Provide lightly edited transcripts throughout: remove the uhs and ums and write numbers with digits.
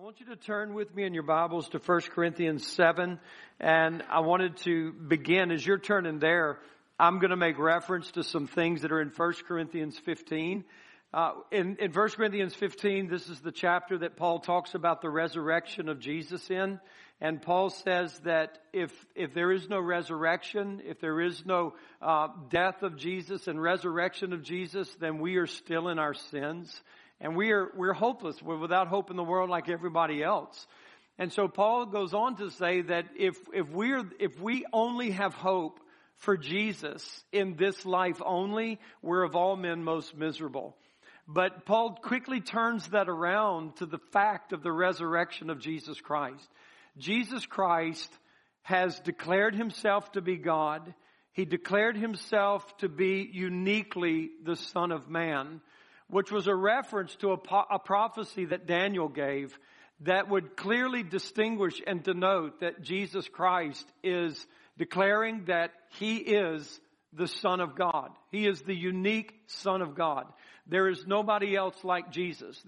I want you to turn with me in your Bibles to 1 Corinthians 7, and I wanted to begin, as you're turning there, I'm going to make reference to some things that are in 1 Corinthians 15. In 1 Corinthians 15, this is the chapter that Paul talks about the resurrection of Jesus in, and Paul says that if there is no resurrection, if there is no death of Jesus and resurrection of Jesus, then we are still in our sins. And we're hopeless. We're without hope in the world like everybody else. And so Paul goes on to say that if we only have hope for Jesus in this life only, we're of all men most miserable. But Paul quickly turns that around to the fact of the resurrection of Jesus Christ. Jesus Christ has declared himself to be God. He declared himself to be uniquely the Son of Man, which was a reference to a prophecy that Daniel gave that would clearly distinguish and denote that Jesus Christ is declaring that he is the Son of God. He is the unique Son of God. There is nobody else like Jesus.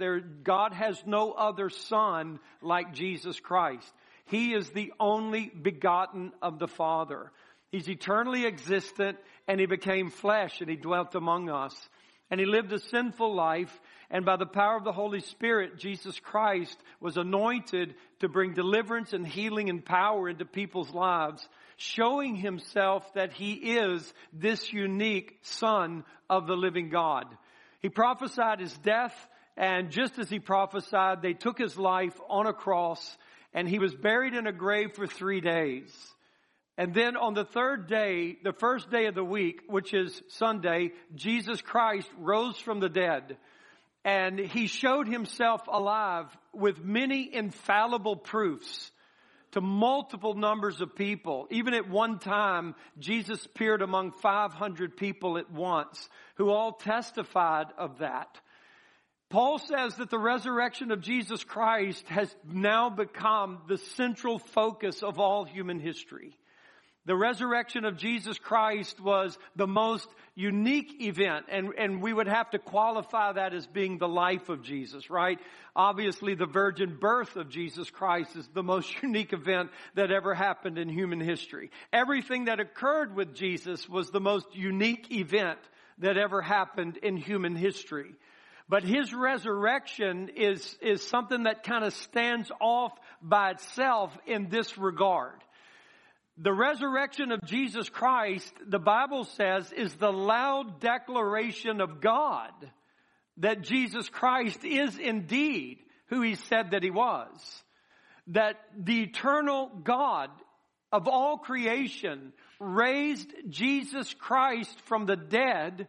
God has no other Son like Jesus Christ. He is the only begotten of the Father. He's eternally existent, and he became flesh, and he dwelt among us. And he lived a sinful life, and by the power of the Holy Spirit, Jesus Christ was anointed to bring deliverance and healing and power into people's lives, showing himself that he is this unique Son of the living God. He prophesied his death, and just as he prophesied, they took his life on a cross, and he was buried in a grave for 3 days. And then on the third day, the first day of the week, which is Sunday, Jesus Christ rose from the dead. And he showed himself alive with many infallible proofs to multiple numbers of people. Even at one time, Jesus appeared among 500 people at once who all testified of that. Paul says that the resurrection of Jesus Christ has now become the central focus of all human history. The resurrection of Jesus Christ was the most unique event, and we would have to qualify that as being the life of Jesus, right? Obviously, the virgin birth of Jesus Christ is the most unique event that ever happened in human history. Everything that occurred with Jesus was the most unique event that ever happened in human history. But his resurrection is something that kind of stands off by itself in this regard. The resurrection of Jesus Christ, the Bible says, is the loud declaration of God that Jesus Christ is indeed who he said that he was. That the eternal God of all creation raised Jesus Christ from the dead,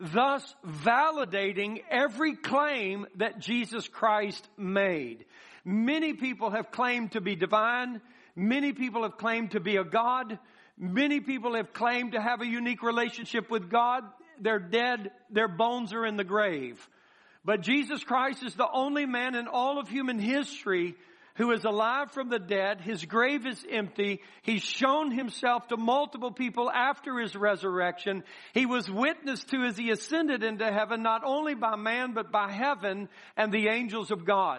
thus validating every claim that Jesus Christ made. Many people have claimed to be divine. Many people have claimed to be a God. Many people have claimed to have a unique relationship with God. They're dead. Their bones are in the grave. But Jesus Christ is the only man in all of human history who is alive from the dead. His grave is empty. He's shown himself to multiple people after his resurrection. He was witnessed to as he ascended into heaven, not only by man, but by heaven and the angels of God.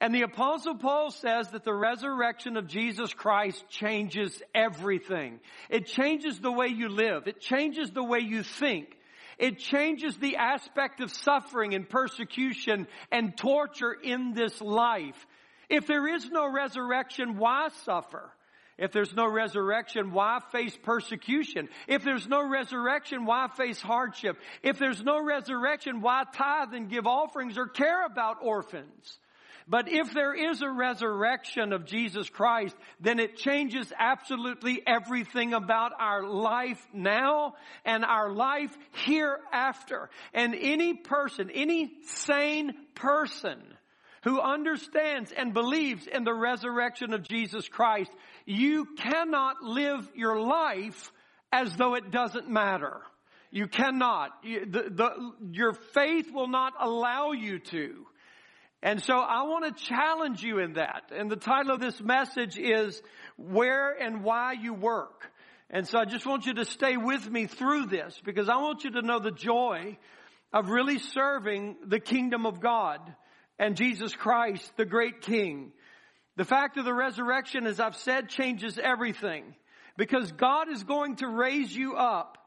And the Apostle Paul says that the resurrection of Jesus Christ changes everything. It changes the way you live. It changes the way you think. It changes the aspect of suffering and persecution and torture in this life. If there is no resurrection, why suffer? If there's no resurrection, why face persecution? If there's no resurrection, why face hardship? If there's no resurrection, why tithe and give offerings or care about orphans? But if there is a resurrection of Jesus Christ, then it changes absolutely everything about our life now and our life hereafter. And any person, any sane person who understands and believes in the resurrection of Jesus Christ, you cannot live your life as though it doesn't matter. You cannot. Your faith will not allow you to. And so I want to challenge you in that. And the title of this message is Where and Why You Work. And so I just want you to stay with me through this, because I want you to know the joy of really serving the kingdom of God. and Jesus Christ, the great King. The fact of the resurrection, as I've said, changes everything, because God is going to raise you up,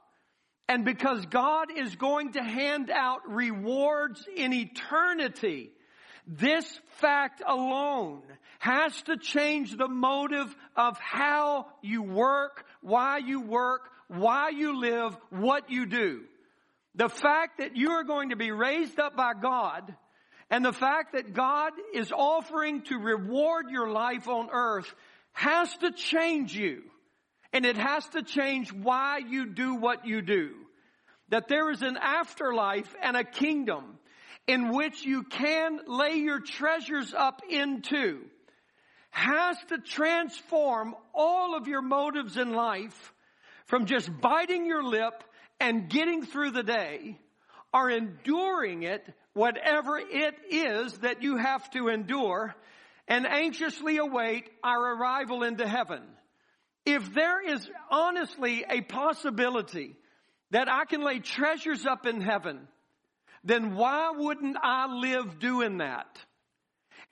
and because God is going to hand out rewards in eternity. This fact alone has to change the motive of how you work, why you work, why you live, what you do. The fact that you are going to be raised up by God, and the fact that God is offering to reward your life on earth, has to change you. And it has to change why you do what you do. That there is an afterlife and a kingdom in which you can lay your treasures up into, has to transform all of your motives in life, from just biting your lip and getting through the day, or enduring it, whatever it is that you have to endure, and anxiously await our arrival into heaven. If there is honestly a possibility that I can lay treasures up in heaven, then why wouldn't I live doing that?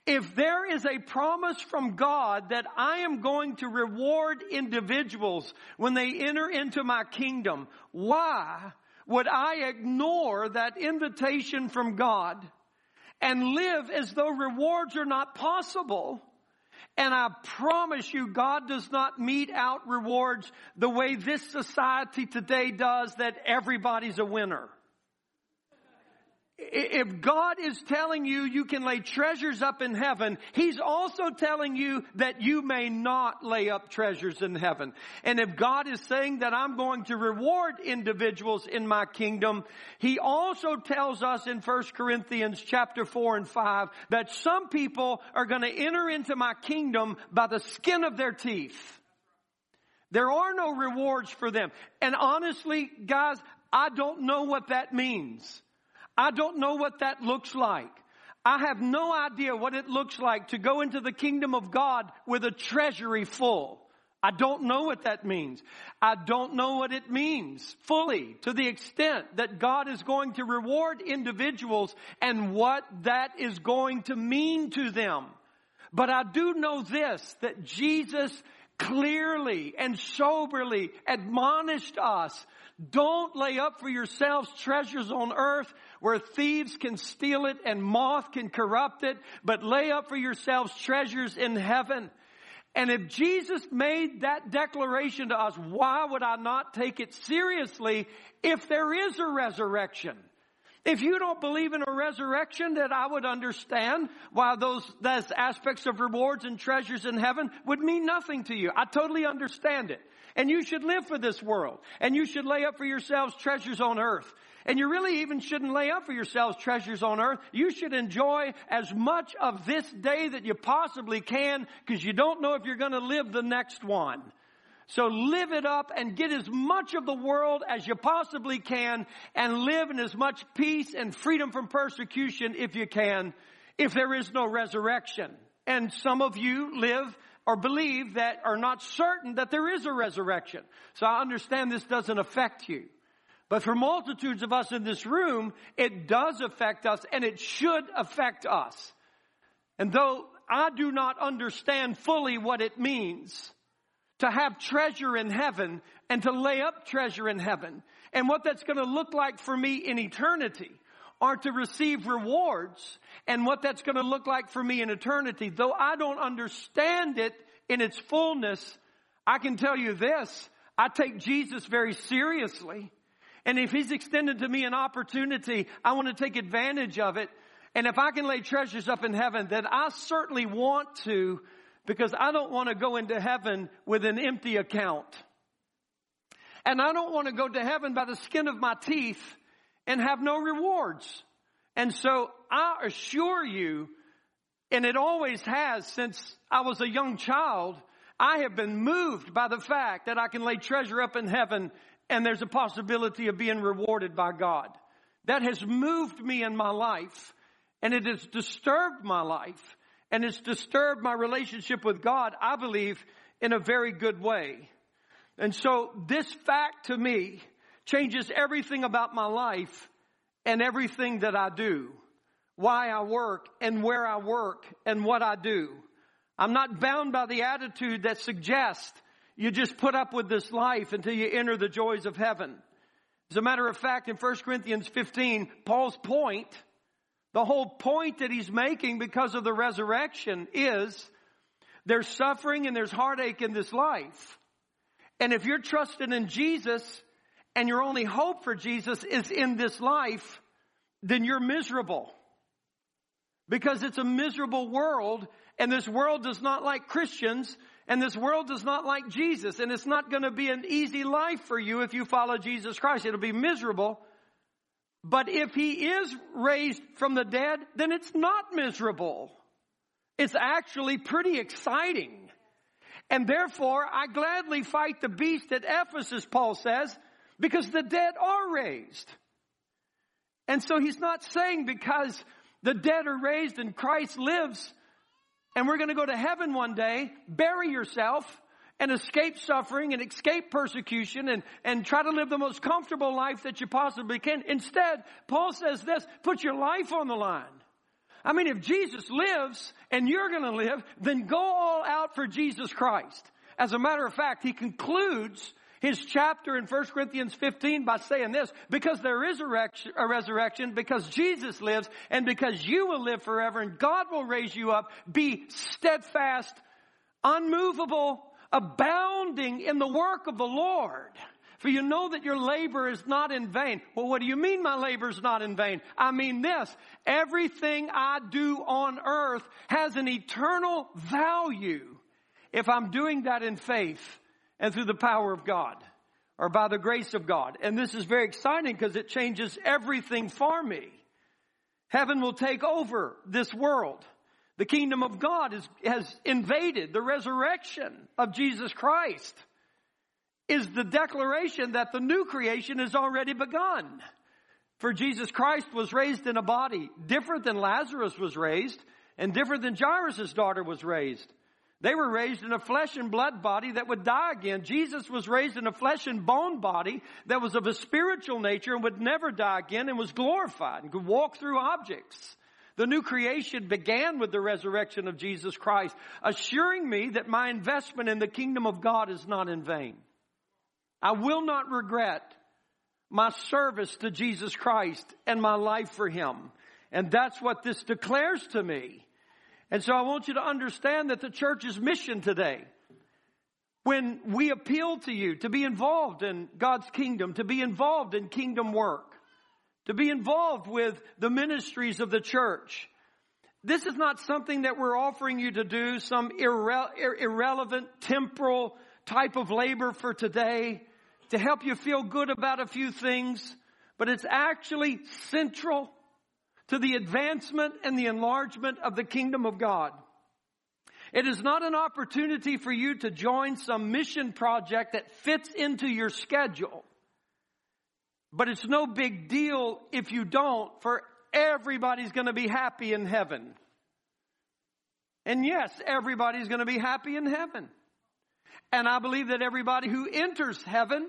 If there is a promise from God that I am going to reward individuals when they enter into my kingdom, why would I ignore that invitation from God and live as though rewards are not possible? And I promise you, God does not mete out rewards the way this society today does, that everybody's a winner. If God is telling you you can lay treasures up in heaven, He's also telling you that you may not lay up treasures in heaven. And if God is saying that I'm going to reward individuals in my kingdom, He also tells us in 1 Corinthians chapter 4 and 5 that some people are going to enter into my kingdom by the skin of their teeth. There are no rewards for them. And honestly, guys, I don't know what that means. I don't know what that looks like. I have no idea what it looks like to go into the kingdom of God with a treasury full. I don't know what that means. I don't know what it means fully, to the extent that God is going to reward individuals and what that is going to mean to them. But I do know this, that Jesus clearly and soberly admonished us, don't lay up for yourselves treasures on earth where thieves can steal it and moth can corrupt it, but lay up for yourselves treasures in heaven. And if Jesus made that declaration to us, why would I not take it seriously if there is a resurrection? If you don't believe in a resurrection, then I would understand why those aspects of rewards and treasures in heaven would mean nothing to you. I totally understand it. And you should live for this world. And you should lay up for yourselves treasures on earth. And you really even shouldn't lay up for yourselves treasures on earth. You should enjoy as much of this day that you possibly can, because you don't know if you're going to live the next one. So live it up and get as much of the world as you possibly can, and live in as much peace and freedom from persecution if you can, if there is no resurrection. And some of you live or believe that are not certain that there is a resurrection. So I understand this doesn't affect you. But for multitudes of us in this room, it does affect us, and it should affect us. And though I do not understand fully what it means to have treasure in heaven and to lay up treasure in heaven, and what that's going to look like for me in eternity, or to receive rewards and what that's going to look like for me in eternity, though I don't understand it in its fullness, I can tell you this, I take Jesus very seriously. And if He's extended to me an opportunity, I want to take advantage of it. And if I can lay treasures up in heaven, then I certainly want to, because I don't want to go into heaven with an empty account. And I don't want to go to heaven by the skin of my teeth and have no rewards. And so I assure you, and it always has since I was a young child, I have been moved by the fact that I can lay treasure up in heaven and there's a possibility of being rewarded by God. That has moved me in my life, and it has disturbed my life. And it's disturbed my relationship with God, I believe, in a very good way. And so this fact to me changes everything about my life and everything that I do. why I work and where I work and what I do. I'm not bound by the attitude that suggests you just put up with this life until you enter the joys of heaven. As a matter of fact, in 1 Corinthians 15, Paul's point, the whole point that he's making because of the resurrection is there's suffering and there's heartache in this life. And if you're trusting in Jesus and your only hope for Jesus is in this life, then you're miserable. Because it's a miserable world, and this world does not like Christians, and this world does not like Jesus, and it's not going to be an easy life for you if you follow Jesus Christ. It'll be miserable. But if he is raised from the dead, then it's not miserable. It's actually pretty exciting. And therefore, I gladly fight the beast at Ephesus, Paul says, because the dead are raised. And so he's not saying because the dead are raised and Christ lives, and we're going to go to heaven one day, bury yourself and escape suffering and escape persecution and try to live the most comfortable life that you possibly can. Instead, Paul says this, put your life on the line. I mean, if Jesus lives and you're going to live, then go all out for Jesus Christ. As a matter of fact, he concludes his chapter in 1 Corinthians 15 by saying this, because there is a resurrection, because Jesus lives, and because you will live forever, and God will raise you up, be steadfast, unmovable, abounding in the work of the Lord. For you know that your labor is not in vain. Well, what do you mean my labor is not in vain? I mean this, everything I do on earth has an eternal value if I'm doing that in faith and through the power of God, or by the grace of God. And this is very exciting because it changes everything for me. Heaven will take over this world. The kingdom of God has invaded. The resurrection of Jesus Christ is the declaration that the new creation has already begun. For Jesus Christ was raised in a body different than Lazarus was raised, and different than Jairus' daughter was raised. They were raised in a flesh and blood body that would die again. Jesus was raised in a flesh and bone body that was of a spiritual nature and would never die again, and was glorified and could walk through objects. The new creation began with the resurrection of Jesus Christ, assuring me that my investment in the kingdom of God is not in vain. I will not regret my service to Jesus Christ and my life for him. And that's what this declares to me. And so I want you to understand that the church's mission today, when we appeal to you to be involved in God's kingdom, to be involved in kingdom work, to be involved with the ministries of the church, this is not something that we're offering you to do, some irrelevant temporal type of labor for today to help you feel good about a few things, but it's actually central to the advancement and the enlargement of the kingdom of God. It is not an opportunity for you to join some mission project that fits into your schedule. But it's no big deal if you don't, for everybody's going to be happy in heaven. And yes, everybody's going to be happy in heaven. And I believe that everybody who enters heaven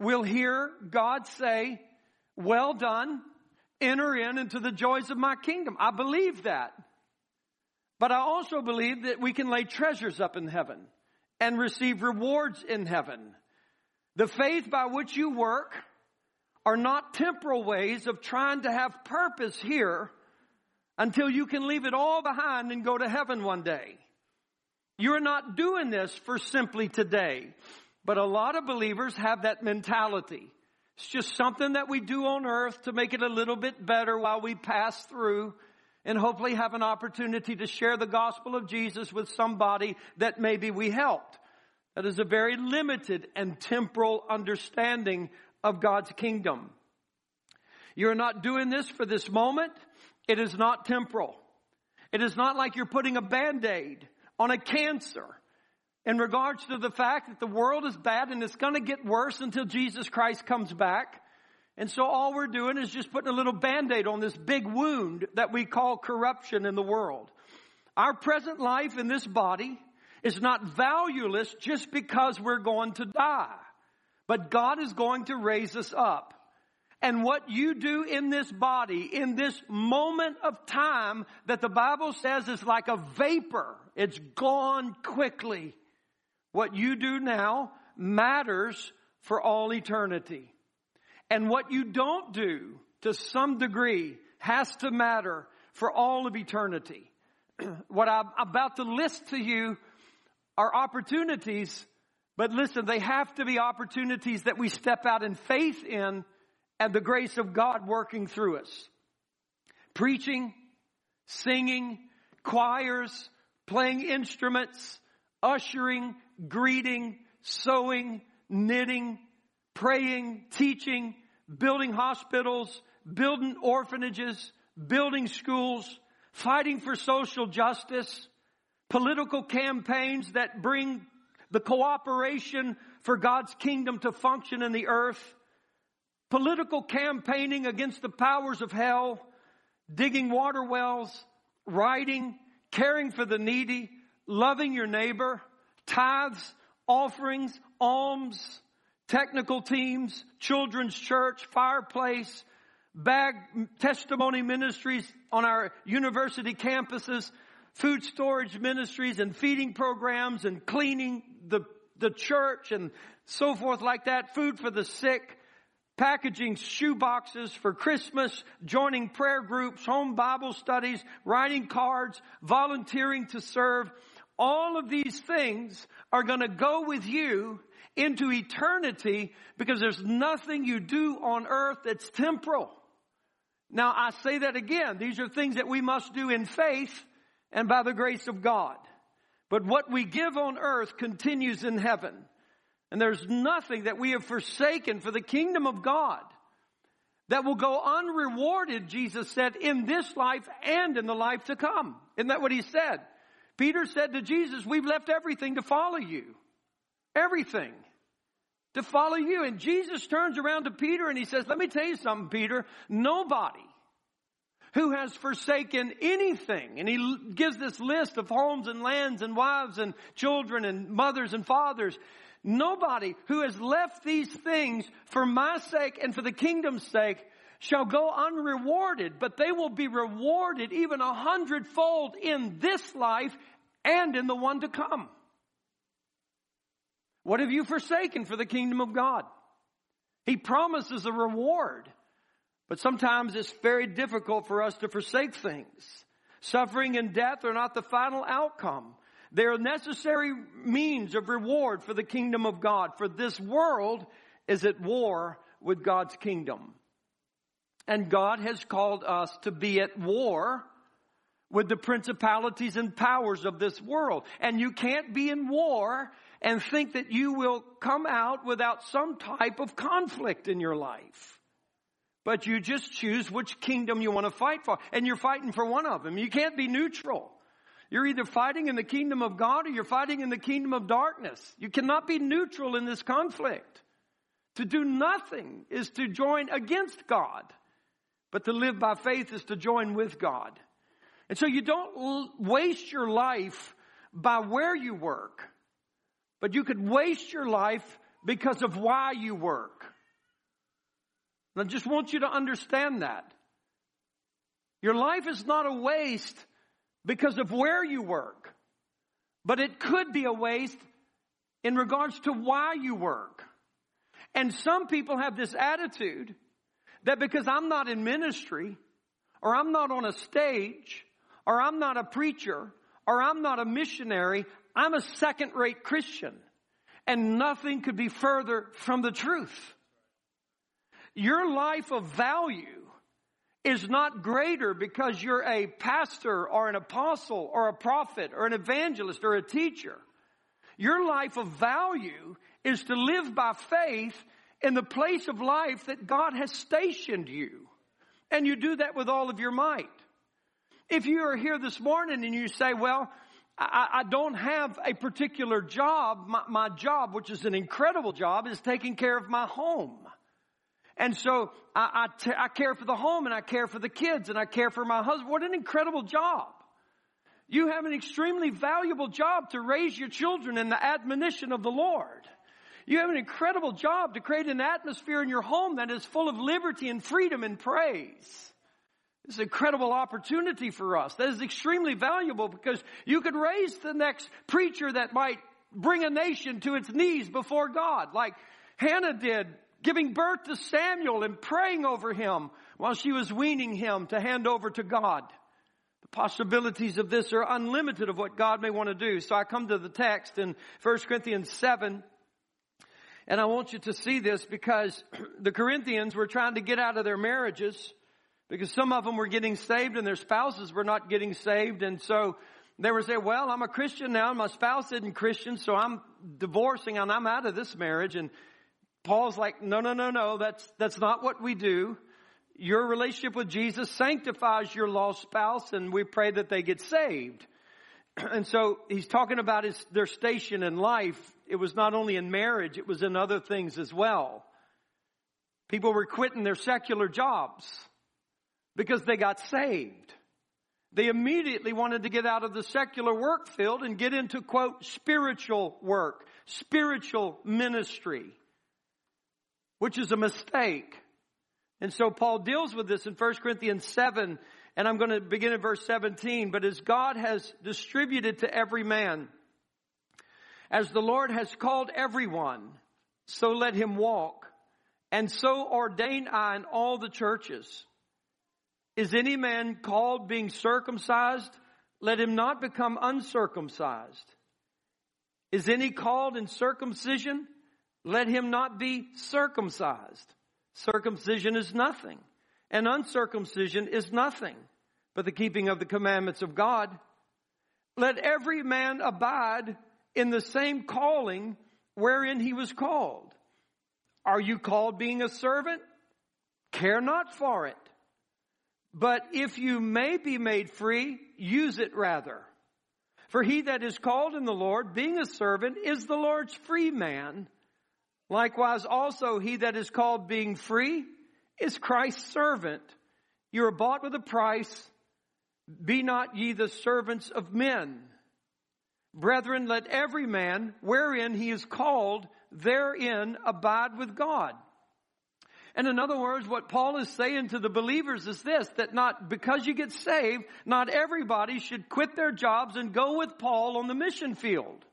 will hear God say, well done, enter into the joys of my kingdom. I believe that. But I also believe that we can lay treasures up in heaven and receive rewards in heaven. The faith by which you work are not temporal ways of trying to have purpose here until you can leave it all behind and go to heaven one day. You're not doing this for simply today. But a lot of believers have that mentality. It's just something that we do on earth to make it a little bit better while we pass through and hopefully have an opportunity to share the gospel of Jesus with somebody that maybe we helped. That is a very limited and temporal understanding of God's kingdom. You're not doing this for this moment. It is not temporal. It is not like you're putting a Band-Aid on a cancer in regards to the fact that the world is bad and it's going to get worse until Jesus Christ comes back. And so all we're doing is just putting a little Band-Aid on this big wound that we call corruption in the world. Our present life in this body is not valueless just because we're going to die. But God is going to raise us up. and what you do in this body, in this moment of time that the Bible says is like a vapor. It's gone quickly. What you do now matters for all eternity. And what you don't do, to some degree, has to matter for all of eternity. What I'm about to list to you are opportunities, but listen, they have to be opportunities that we step out in faith in and the grace of God working through us. Preaching, singing, choirs, playing instruments, ushering, greeting, sewing, knitting, praying, teaching, building hospitals, building orphanages, building schools, fighting for social justice, political campaigns that bring the cooperation for God's kingdom to function in the earth, political campaigning against the powers of hell, digging water wells, writing, caring for the needy, loving your neighbor, tithes, offerings, alms, technical teams, children's church, fireplace, bag testimony ministries on our university campuses, food storage ministries and feeding programs and cleaning the church and so forth like that, food for the sick, packaging shoe boxes for Christmas, joining prayer groups, home Bible studies, writing cards, volunteering to serve. All of these things are going to go with you into eternity because there's nothing you do on earth that's temporal. Now, I say that again. These are things that we must do in faith and by the grace of God. But what we give on earth continues in heaven. And there's nothing that we have forsaken for the kingdom of God that will go unrewarded, Jesus said, in this life and in the life to come. Isn't that what he said? Peter said to Jesus, we've left everything to follow you. Everything to follow you. And Jesus turns around to Peter and he says, let me tell you something, Peter. Nobody who has forsaken anything, and he gives this list of homes and lands and wives and children and mothers and fathers, nobody who has left these things for my sake and for the kingdom's sake shall go unrewarded, but they will be rewarded even 100-fold in this life and in the one to come. What have you forsaken for the kingdom of God? He promises a reward. But sometimes it's very difficult for us to forsake things. Suffering and death are not the final outcome. They are necessary means of reward for the kingdom of God. For this world is at war with God's kingdom. And God has called us to be at war with the principalities and powers of this world. And you can't be in war and think that you will come out without some type of conflict in your life. But you just choose which kingdom you want to fight for. And you're fighting for one of them. You can't be neutral. You're either fighting in the kingdom of God or you're fighting in the kingdom of darkness. You cannot be neutral in this conflict. To do nothing is to join against God. But to live by faith is to join with God. And so you don't waste your life by where you work. But you could waste your life because of why you work. And I just want you to understand that. Your life is not a waste because of where you work. But it could be a waste in regards to why you work. And some people have this attitude that because I'm not in ministry, or I'm not on a stage, or I'm not a preacher, or I'm not a missionary, I'm a second-rate Christian, and nothing could be further from the truth. Your life of value is not greater because you're a pastor or an apostle or a prophet or an evangelist or a teacher. Your life of value is to live by faith in the place of life that God has stationed you. And you do that with all of your might. If you are here this morning and you say, well, I don't have a particular job. My job, which is an incredible job, is taking care of my home. And so I care for the home and I care for the kids and I care for my husband. What an incredible job. You have an extremely valuable job to raise your children in the admonition of the Lord. You have an incredible job to create an atmosphere in your home that is full of liberty and freedom and praise. This is an incredible opportunity for us. That is extremely valuable because you could raise the next preacher that might bring a nation to its knees before God, like Hannah did, giving birth to Samuel and praying over him while she was weaning him to hand over to God. The possibilities of this are unlimited of what God may want to do. So I come to the text in 1 Corinthians 7. And I want you to see this because the Corinthians were trying to get out of their marriages because some of them were getting saved and their spouses were not getting saved. And so they were saying, well, I'm a Christian now and my spouse isn't Christian, so I'm divorcing and I'm out of this marriage. And Paul's like, no, that's not what we do. Your relationship with Jesus sanctifies your lost spouse, and we pray that they get saved. And so he's talking about their station in life. It was not only in marriage, it was in other things as well. People were quitting their secular jobs because they got saved. They immediately wanted to get out of the secular work field and get into, quote, spiritual work, spiritual ministry, which is a mistake. And so Paul deals with this in 1 Corinthians 7, and I'm going to begin at verse 17. But as God has distributed to every man, as the Lord has called everyone, so let him walk, and so ordain I in all the churches. Is any man called being circumcised? Let him not become uncircumcised. Is any called in circumcision? Let him not be circumcised. Circumcision is nothing, and uncircumcision is nothing, but the keeping of the commandments of God. Let every man abide in the same calling wherein he was called. Are you called being a servant? Care not for it. But if you may be made free, use it rather. For he that is called in the Lord, being a servant, is the Lord's free man. Likewise also he that is called being free is Christ's servant. You are bought with a price. Be not ye the servants of men. Brethren, let every man, wherein he is called, therein abide with God. And in other words, what Paul is saying to the believers is this, that not because you get saved, not everybody should quit their jobs and go with Paul on the mission field.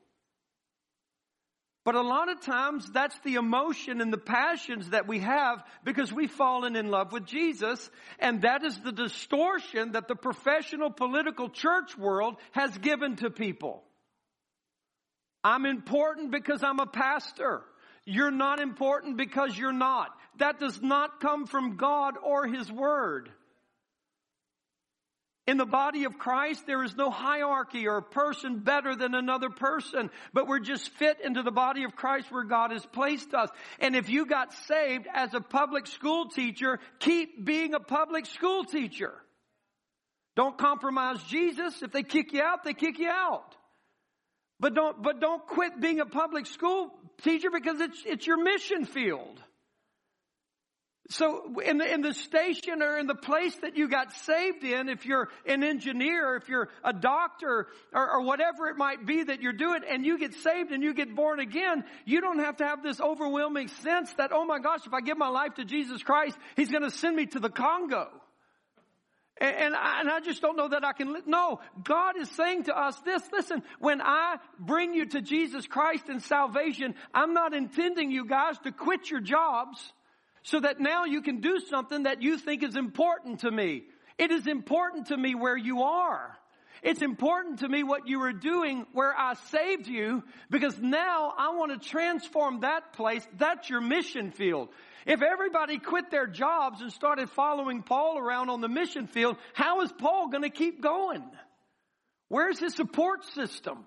But a lot of times, that's the emotion and the passions that we have because we've fallen in love with Jesus. And that is the distortion that the professional political church world has given to people. I'm important because I'm a pastor. You're not important because you're not. That does not come from God or His Word. In the body of Christ, there is no hierarchy or person better than another person, but we're just fit into the body of Christ where God has placed us. And if you got saved as a public school teacher, keep being a public school teacher. Don't compromise Jesus. If they kick you out, they kick you out. But don't quit being a public school teacher because it's your mission field. So in the station or in the place that you got saved in, if you're an engineer, if you're a doctor or whatever it might be that you're doing, and you get saved and you get born again, you don't have to have this overwhelming sense that, oh my gosh, if I give my life to Jesus Christ, He's going to send me to the Congo. And I just don't know that I can live. No, God is saying to us this. Listen, when I bring you to Jesus Christ in salvation, I'm not intending you guys to quit your jobs so that now you can do something that you think is important to me. It is important to me where you are. It's important to me what you were doing where I saved you, because now I want to transform that place. That's your mission field. If everybody quit their jobs and started following Paul around on the mission field, how is Paul going to keep going? Where's his support system?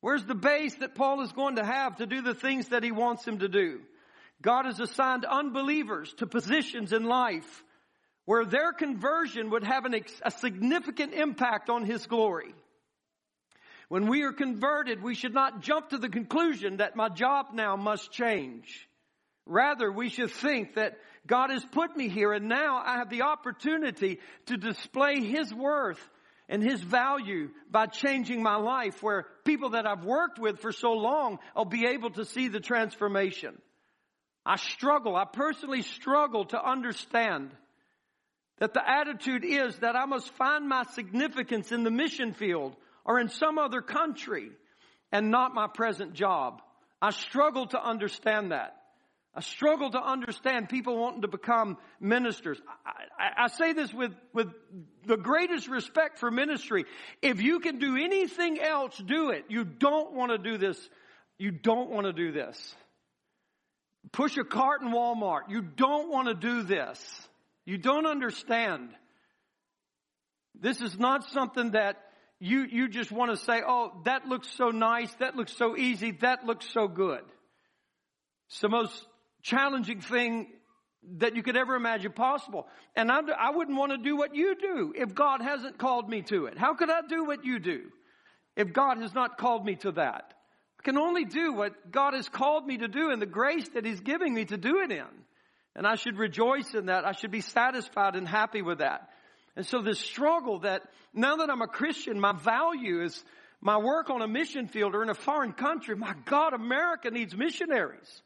Where's the base that Paul is going to have to do the things that he wants him to do? God has assigned unbelievers to positions in life where their conversion would have a significant impact on His glory. When we are converted, we should not jump to the conclusion that my job now must change. Rather, we should think that God has put me here and now I have the opportunity to display His worth and his value by changing my life, where people that I've worked with for so long will be able to see the transformation. I personally struggle to understand that the attitude is that I must find my significance in the mission field or in some other country and not my present job. I struggle to understand that. I struggle to understand people wanting to become ministers. I say this with the greatest respect for ministry. If you can do anything else, do it. You don't want to do this. You don't want to do this. Push a cart in Walmart. You don't want to do this. You don't understand. This is not something that you just want to say, oh, that looks so nice. That looks so easy. That looks so good. It's the most challenging thing that you could ever imagine possible. And I wouldn't want to do what you do if God hasn't called me to it. How could I do what you do if God has not called me to that? I can only do what God has called me to do and the grace that he's giving me to do it in. And I should rejoice in that. I should be satisfied and happy with that. And so this struggle that now that I'm a Christian, my value is my work on a mission field or in a foreign country. My God, America needs missionaries.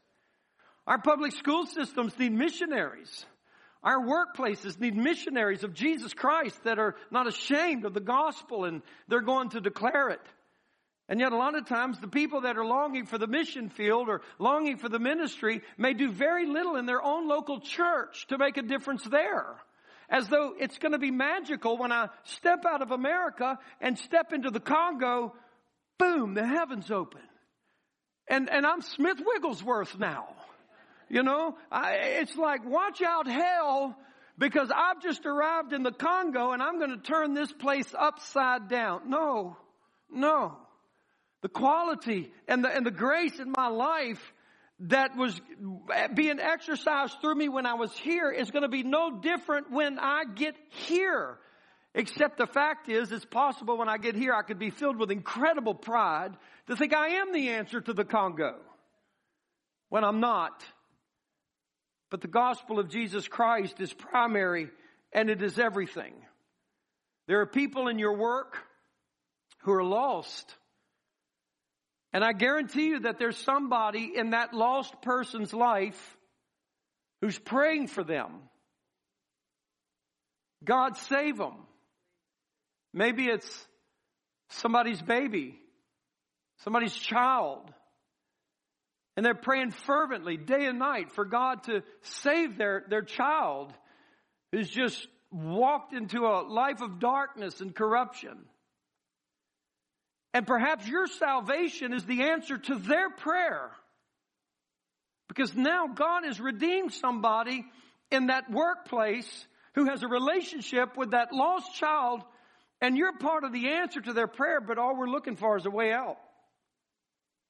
Our public school systems need missionaries. Our workplaces need missionaries of Jesus Christ that are not ashamed of the gospel and they're going to declare it. And yet a lot of times the people that are longing for the mission field or longing for the ministry may do very little in their own local church to make a difference there. As though it's going to be magical when I step out of America and step into the Congo, boom, the heavens open. And I'm Smith Wigglesworth now. You know, it's like, watch out, hell, because I've just arrived in the Congo and I'm going to turn this place upside down. No. The quality and the grace in my life that was being exercised through me when I was here is going to be no different when I get here. Except the fact is, it's possible when I get here, I could be filled with incredible pride to think I am the answer to the Congo when I'm not. But the gospel of Jesus Christ is primary and it is everything. There are people in your work who are lost. And I guarantee you that there's somebody in that lost person's life who's praying for them. God save them. Maybe it's somebody's baby, somebody's child. And they're praying fervently day and night for God to save their child who's just walked into a life of darkness and corruption. And perhaps your salvation is the answer to their prayer. Because now God has redeemed somebody in that workplace who has a relationship with that lost child. And you're part of the answer to their prayer, but all we're looking for is a way out.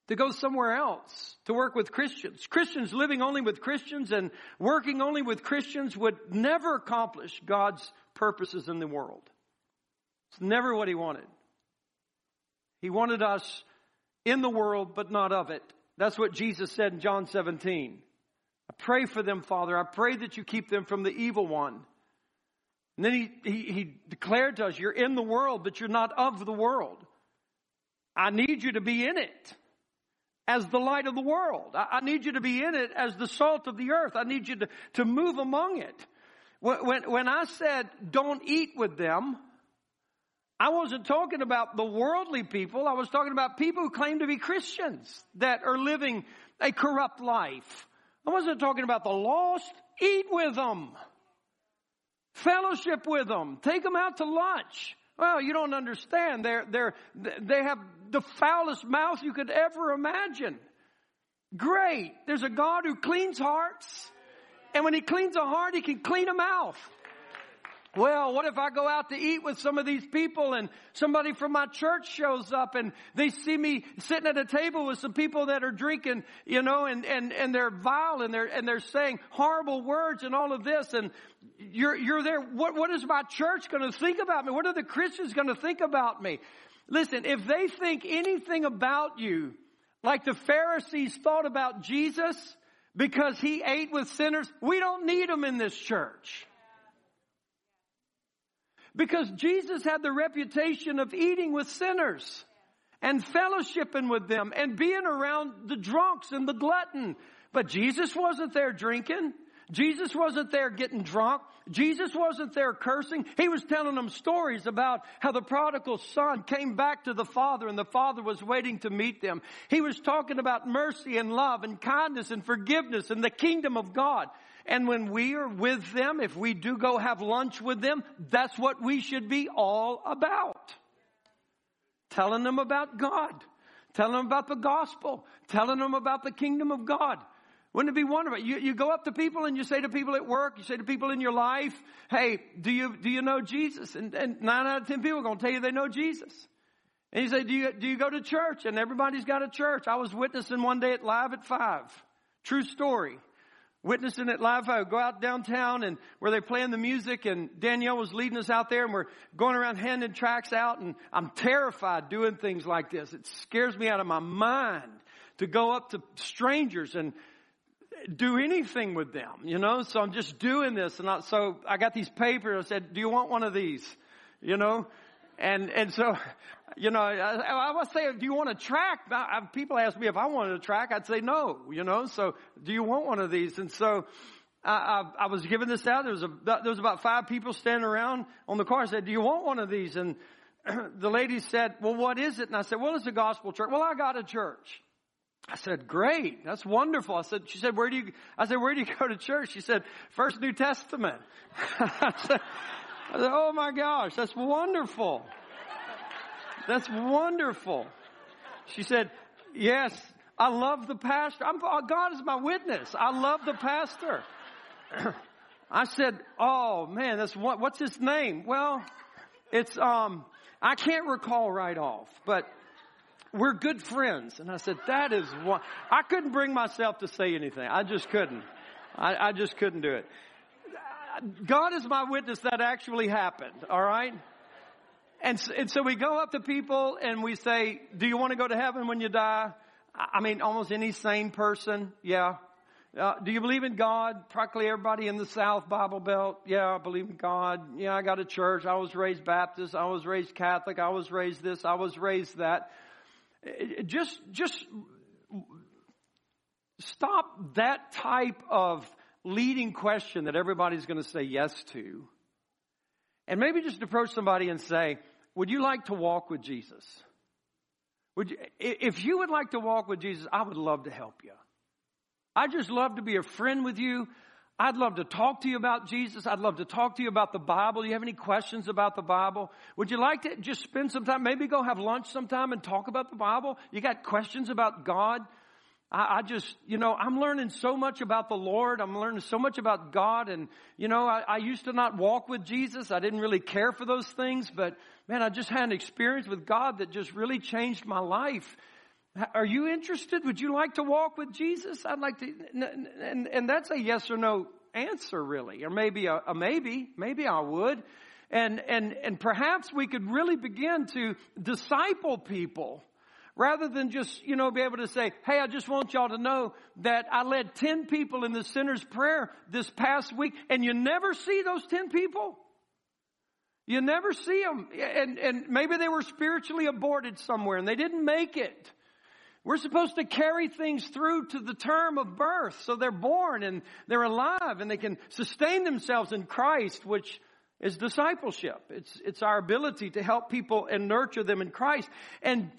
To go somewhere else, to work with Christians. Christians living only with Christians and working only with Christians would never accomplish God's purposes in the world. It's never what he wanted. He wanted us in the world, but not of it. That's what Jesus said in John 17. I pray for them, Father. I pray that you keep them from the evil one. And then he declared to us, you're in the world, but you're not of the world. I need you to be in it. As the light of the world. I need you to be in it as the salt of the earth. I need you to move among it. When I said, don't eat with them, I wasn't talking about the worldly people. I was talking about people who claim to be Christians that are living a corrupt life. I wasn't talking about the lost. Eat with them. Fellowship with them. Take them out to lunch. Well, you don't understand. They have the foulest mouth you could ever imagine. Great. There's a God who cleans hearts. And when he cleans a heart, he can clean a mouth. Well, what if I go out to eat with some of these people and somebody from my church shows up and they see me sitting at a table with some people that are drinking, you know, and they're vile and they're saying horrible words and all of this, and you're there. What is my church going to think about me? What are the Christians going to think about me? Listen, if they think anything about you like the Pharisees thought about Jesus because he ate with sinners, we don't need them in this church. Because Jesus had the reputation of eating with sinners and fellowshipping with them and being around the drunks and the glutton. But Jesus wasn't there drinking. Jesus wasn't there getting drunk. Jesus wasn't there cursing. He was telling them stories about how the prodigal son came back to the father and the father was waiting to meet them. He was talking about mercy and love and kindness and forgiveness and the kingdom of God. And when we are with them, if we do go have lunch with them, that's what we should be all about. Telling them about God. Telling them about the gospel. Telling them about the kingdom of God. Wouldn't it be wonderful? You go up to people and you say to people at work, you say to people in your life, hey, do you know Jesus? And 9 out of 10 people are going to tell you they know Jesus. And you say, do you go to church? And everybody's got a church. I was witnessing one day at Live at 5. True story. Witnessing at Live, I would go out downtown and where they're playing the music and Danielle was leading us out there and we're going around handing tracts out and I'm terrified doing things like this. It scares me out of my mind to go up to strangers and do anything with them, you know. So I'm just doing this and so I got these papers. I said, do you want one of these? You know, and so, you know, I was saying, do you want a tract? People ask me if I wanted a tract. I'd say no, you know. So do you want one of these? And so I was giving this out. There was about 5 people standing around on the car. I said, do you want one of these? And the lady said, well, what is it? And I said, well, it's a gospel church. Well, I got a church. I said, great. That's wonderful. She said, where do you go to church? She said, First New Testament. I said, oh my gosh, that's wonderful. That's wonderful. She said, yes, I love the pastor. God is my witness. I love the pastor. I said, oh man, what's his name? Well, it's, I can't recall right off, but we're good friends. And I said, that is one. I couldn't bring myself to say anything. I just couldn't. I just couldn't do it. God is my witness that actually happened. All right. And so we go up to people and we say, do you want to go to heaven when you die? I mean, almost any sane person. Yeah. Do you believe in God? Practically everybody in the South Bible Belt. Yeah, I believe in God. Yeah, I got a church. I was raised Baptist. I was raised Catholic. I was raised this. I was raised that. Just stop that type of leading question that everybody's going to say yes to. And maybe just approach somebody and say, would you like to walk with Jesus? If you would like to walk with Jesus, I would love to help you. I'd just love to be a friend with you. I'd love to talk to you about Jesus. I'd love to talk to you about the Bible. Do you have any questions about the Bible? Would you like to just spend some time, maybe go have lunch sometime and talk about the Bible? You got questions about God? I just, you know, I'm learning so much about the Lord. I'm learning so much about God. And, you know, I used to not walk with Jesus. I didn't really care for those things. But, man, I just had an experience with God that just really changed my life. Are you interested? Would you like to walk with Jesus? I'd like to. And that's a yes or no answer, really. Or maybe a maybe. Maybe I would. And perhaps we could really begin to disciple people. Rather than just, you know, be able to say, hey, I just want y'all to know that I led 10 people in the sinner's prayer this past week. And you never see those 10 people. You never see them. And maybe they were spiritually aborted somewhere and they didn't make it. We're supposed to carry things through to the term of birth. So they're born and they're alive and they can sustain themselves in Christ, which is discipleship. It's our ability to help people and nurture them in Christ. And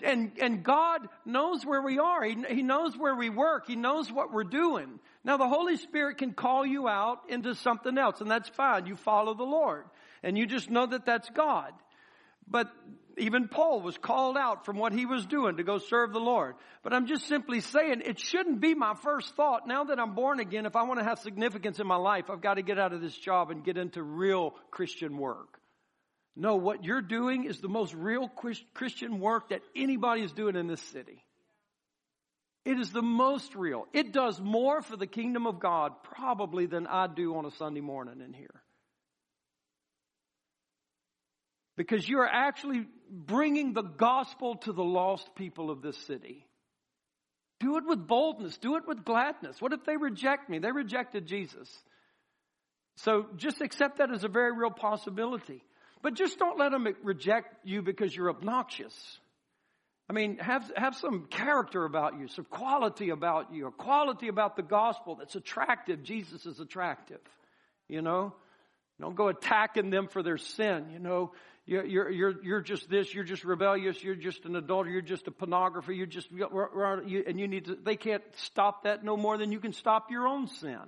God knows where we are. He knows where we work. He knows what we're doing. Now the Holy Spirit can call you out into something else, and that's fine. You follow the Lord, and you just know that that's God. But even Paul was called out from what he was doing to go serve the Lord. But I'm just simply saying it shouldn't be my first thought. Now that I'm born again, if I want to have significance in my life, I've got to get out of this job and get into real Christian work. No, what you're doing is the most real Christian work that anybody is doing in this city. It is the most real. It does more for the kingdom of God probably than I do on a Sunday morning in here. Because you are actually bringing the gospel to the lost people of this city. Do it with boldness. Do it with gladness. What if they reject me? They rejected Jesus. So just accept that as a very real possibility. But just don't let them reject you because you're obnoxious. I mean, have some character about you, some quality about you, a quality about the gospel that's attractive. Jesus is attractive, you know. Don't go attacking them for their sin, you know. You're just this. You're just rebellious. You're just an adulterer. You're just a pornographer. You're just and you need to. They can't stop that no more than you can stop your own sin.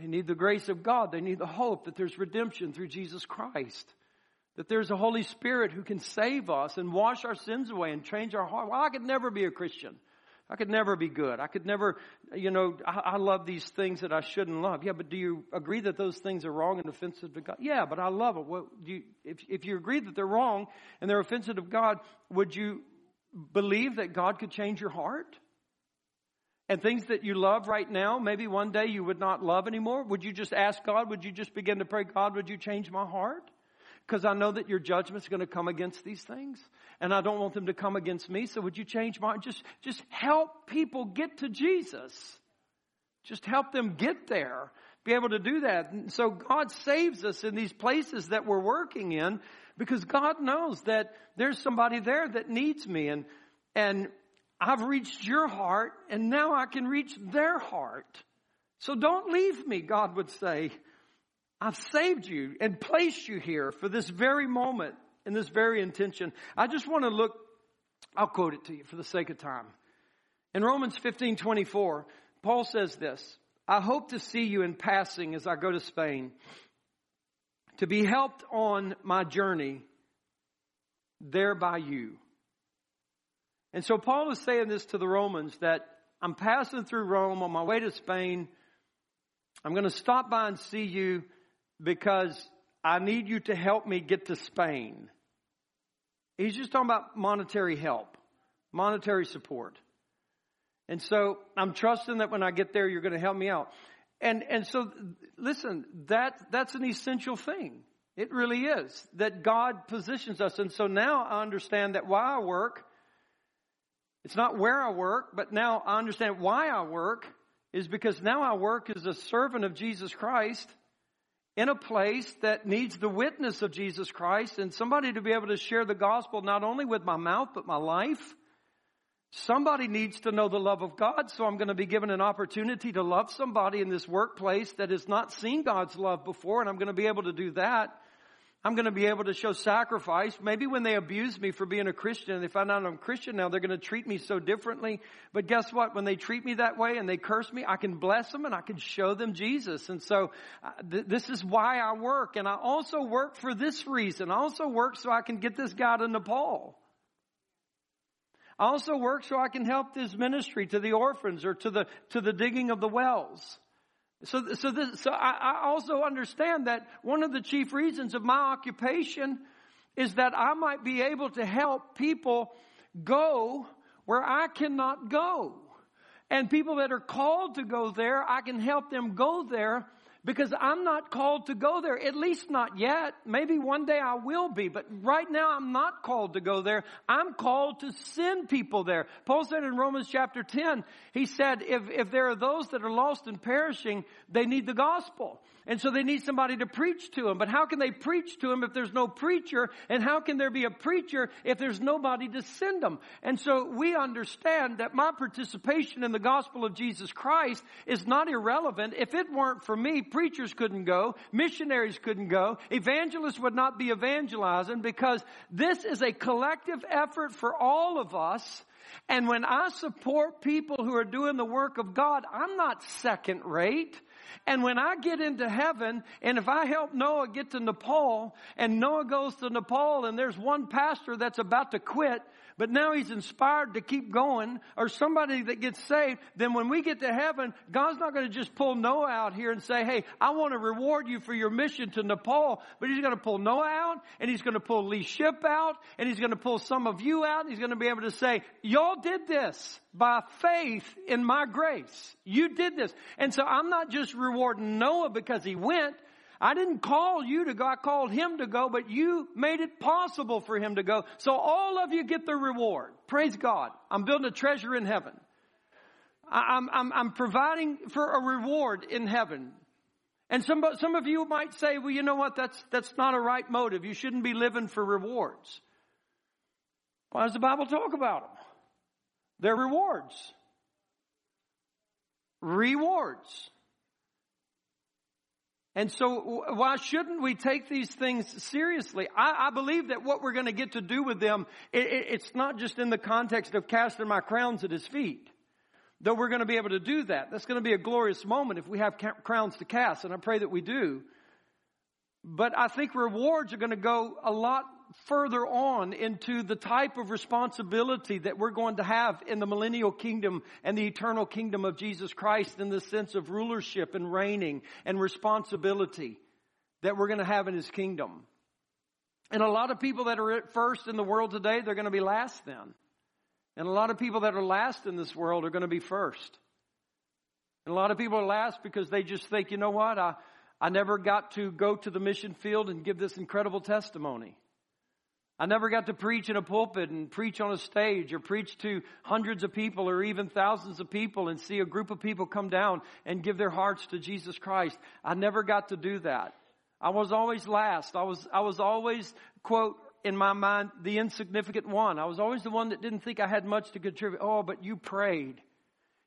They need the grace of God. They need the hope that there's redemption through Jesus Christ. That there's a Holy Spirit who can save us and wash our sins away and change our heart. Well, I could never be a Christian. I could never be good. I could never, you know, I love these things that I shouldn't love. Yeah, but do you agree that those things are wrong and offensive to God? Yeah, but I love it. Well, if you agree that they're wrong and they're offensive to God, would you believe that God could change your heart? And things that you love right now, maybe one day you would not love anymore. Would you just ask God? Would you just begin to pray, God, would you change my heart? Because I know that your judgment's going to come against these things. And I don't want them to come against me. So would you change my... Just help people get to Jesus. Just help them get there. Be able to do that. And so God saves us in these places that we're working in. Because God knows that there's somebody there that needs me. And I've reached your heart. And now I can reach their heart. So don't leave me, God would say. I've saved you and placed you here for this very moment and this very intention. I just want to look, I'll quote it to you for the sake of time. In Romans 15:24, Paul says this, I hope to see you in passing as I go to Spain, to be helped on my journey there by you. And so Paul is saying this to the Romans, that I'm passing through Rome on my way to Spain. I'm going to stop by and see you, because I need you to help me get to Spain. He's just talking about monetary help, monetary support. And so I'm trusting that when I get there, you're going to help me out. And so, listen, that's an essential thing. It really is, that God positions us. And so now I understand that why I work, it's not where I work, but now I understand why I work is because now I work as a servant of Jesus Christ in a place that needs the witness of Jesus Christ and somebody to be able to share the gospel, not only with my mouth, but my life. Somebody needs to know the love of God. So I'm going to be given an opportunity to love somebody in this workplace that has not seen God's love before. And I'm going to be able to do that. I'm going to be able to show sacrifice. Maybe when they abuse me for being a Christian and they find out I'm Christian now, they're going to treat me so differently. But guess what? When they treat me that way and they curse me, I can bless them and I can show them Jesus. And so this is why I work. And I also work for this reason. I also work so I can get this guy to Nepal. I also work so I can help this ministry to the orphans or to the digging of the wells. So I also understand that one of the chief reasons of my occupation is that I might be able to help people go where I cannot go. And people that are called to go there, I can help them go there because I'm not called to go there, at least not yet. Maybe one day I will be, but right now I'm not called to go there. I'm called to send people there. Paul said in Romans chapter 10, he said, if there are those that are lost and perishing, they need the gospel. And so they need somebody to preach to them. But how can they preach to them if there's no preacher? And how can there be a preacher if there's nobody to send them? And so we understand that my participation in the gospel of Jesus Christ is not irrelevant. If it weren't for me, preachers couldn't go, missionaries couldn't go, evangelists would not be evangelizing, because this is a collective effort for all of us. And when I support people who are doing the work of God, I'm not second rate. And when I get into heaven, and if I help Noah get to Nepal, and Noah goes to Nepal, and there's one pastor that's about to quit, but now he's inspired to keep going, or somebody that gets saved, then when we get to heaven, God's not going to just pull Noah out here and say, hey, I want to reward you for your mission to Nepal, but he's going to pull Noah out, and he's going to pull Lee Shipp out, and he's going to pull some of you out, and he's going to be able to say, y'all did this by faith in my grace. You did this. And so I'm not just rewarding Noah because he went. I didn't call you to go. I called him to go, but you made it possible for him to go. So all of you get the reward. Praise God. I'm building a treasure in heaven. I'm providing for a reward in heaven. And some of you might say, well, you know what? That's not a right motive. You shouldn't be living for rewards. Why does the Bible talk about them? They're rewards. Rewards. And so why shouldn't we take these things seriously? I believe that what we're going to get to do with them, it's not just in the context of casting my crowns at his feet. Though we're going to be able to do that. That's going to be a glorious moment if we have crowns to cast. And I pray that we do. But I think rewards are going to go a lot further on into the type of responsibility that we're going to have in the millennial kingdom and the eternal kingdom of Jesus Christ, in the sense of rulership and reigning and responsibility that we're going to have in his kingdom. And a lot of people that are at first in the world today, they're going to be last then. And a lot of people that are last in this world are going to be first. And a lot of people are last because they just think, you know what, I never got to go to the mission field and give this incredible testimony. I never got to preach in a pulpit and preach on a stage or preach to hundreds of people or even thousands of people and see a group of people come down and give their hearts to Jesus Christ. I never got to do that. I was always last. I was always, quote, in my mind, the insignificant one. I was always the one that didn't think I had much to contribute. Oh, but you prayed.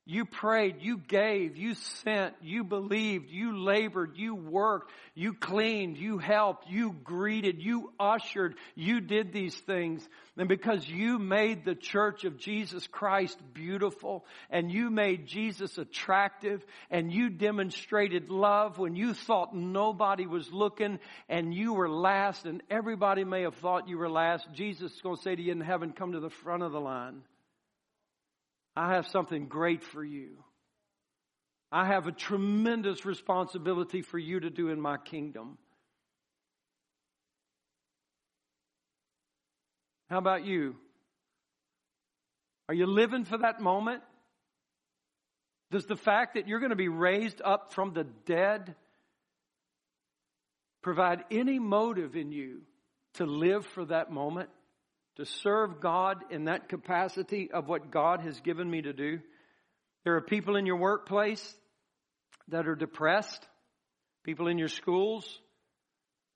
You prayed, you gave, you sent, you believed, you labored, you worked, you cleaned, you helped, you greeted, you ushered, you did these things. And because you made the church of Jesus Christ beautiful, and you made Jesus attractive, and you demonstrated love when you thought nobody was looking, and you were last, and everybody may have thought you were last, Jesus is going to say to you in heaven, come to the front of the line. I have something great for you. I have a tremendous responsibility for you to do in my kingdom. How about you? Are you living for that moment? Does the fact that you're going to be raised up from the dead provide any motive in you to live for that moment? To serve God in that capacity of what God has given me to do. There are people in your workplace that are depressed. People in your schools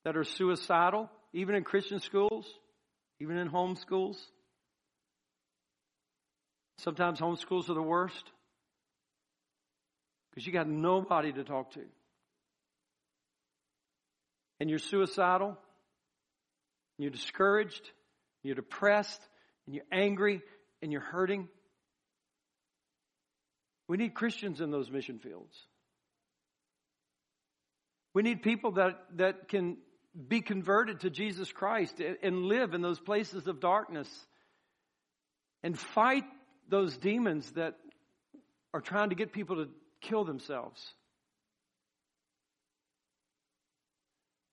that are suicidal. Even in Christian schools. Even in home schools. Sometimes home schools are the worst. Because you got nobody to talk to. And you're suicidal. And you're discouraged. You're depressed, and you're angry, and you're hurting. We need Christians in those mission fields. We need people that can be converted to Jesus Christ and live in those places of darkness and fight those demons that are trying to get people to kill themselves.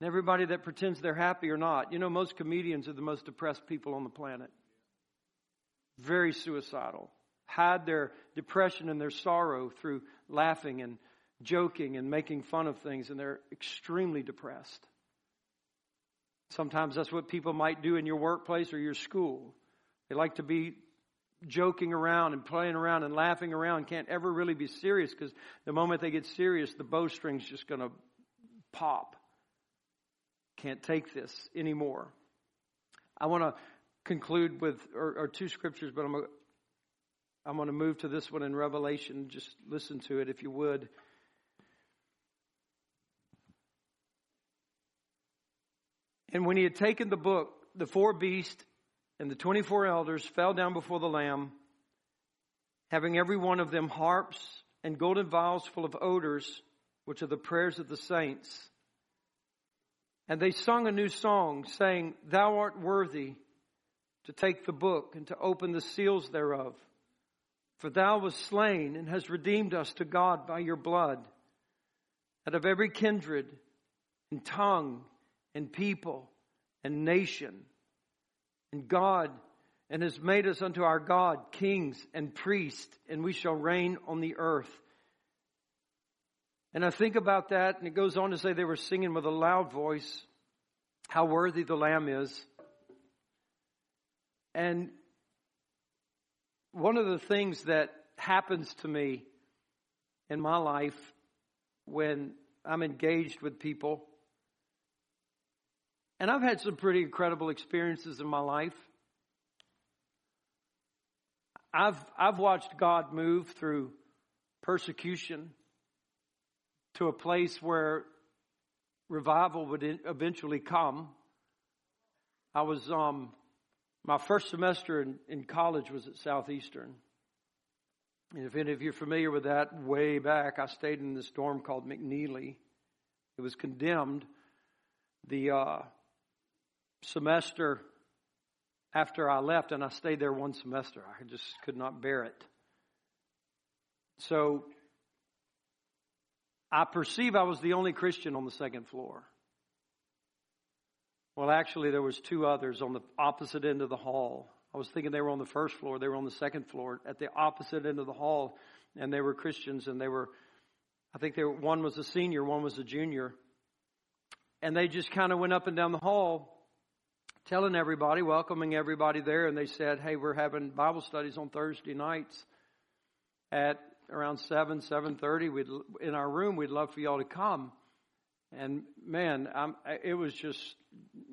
And everybody that pretends they're happy or not. You know, most comedians are the most depressed people on the planet. Very suicidal. Hide their depression and their sorrow through laughing and joking and making fun of things. And they're extremely depressed. Sometimes that's what people might do in your workplace or your school. They like to be joking around and playing around and laughing around. Can't ever really be serious, because the moment they get serious, the bowstring's just going to pop. Can't take this anymore. I want to conclude with two scriptures, but I'm going to move to this one in Revelation. Just listen to it if you would. And when he had taken the book, the four beasts and the 24 elders fell down before the Lamb, having every one of them harps and golden vials full of odors, which are the prayers of the saints. And they sung a new song, saying, Thou art worthy to take the book and to open the seals thereof. For thou wast slain and hast redeemed us to God by your blood, out of every kindred and tongue and people and nation. And God, and has made us unto our God kings and priests, and we shall reign on the earth. And I think about that, and it goes on to say they were singing with a loud voice, how worthy the Lamb is. And one of the things that happens to me in my life when I'm engaged with people. And I've had some pretty incredible experiences in my life. I've watched God move through persecution to a place where revival would eventually come. I was my first semester in college was at Southeastern. And if any of you are familiar with that, way back, I stayed in this dorm called McNeely. It was condemned the semester after I left, and I stayed there one semester. I just could not bear it. So I perceive I was the only Christian on the second floor. Well, actually, there was two others on the opposite end of the hall. I was thinking they were on the first floor. They were on the second floor at the opposite end of the hall, and they were Christians, and they were, I think they were, one was a senior, one was a junior. And they just kind of went up and down the hall telling everybody, welcoming everybody there. And they said, hey, we're having Bible studies on Thursday nights at around 7:30. In our room, we'd love for y'all to come. And man, it was just,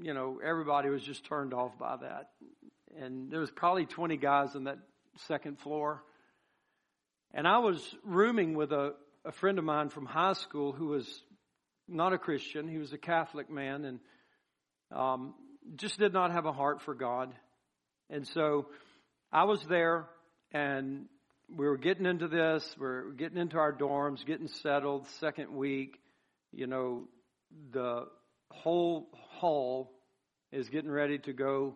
you know, everybody was just turned off by that. And there was probably 20 guys on that second floor. And I was rooming with a friend of mine from high school who was not a Christian. He was a Catholic man, and just did not have a heart for God. And so I was there, and we were getting into this. We were getting into our dorms, getting settled, second week. You know, the whole hall is getting ready to go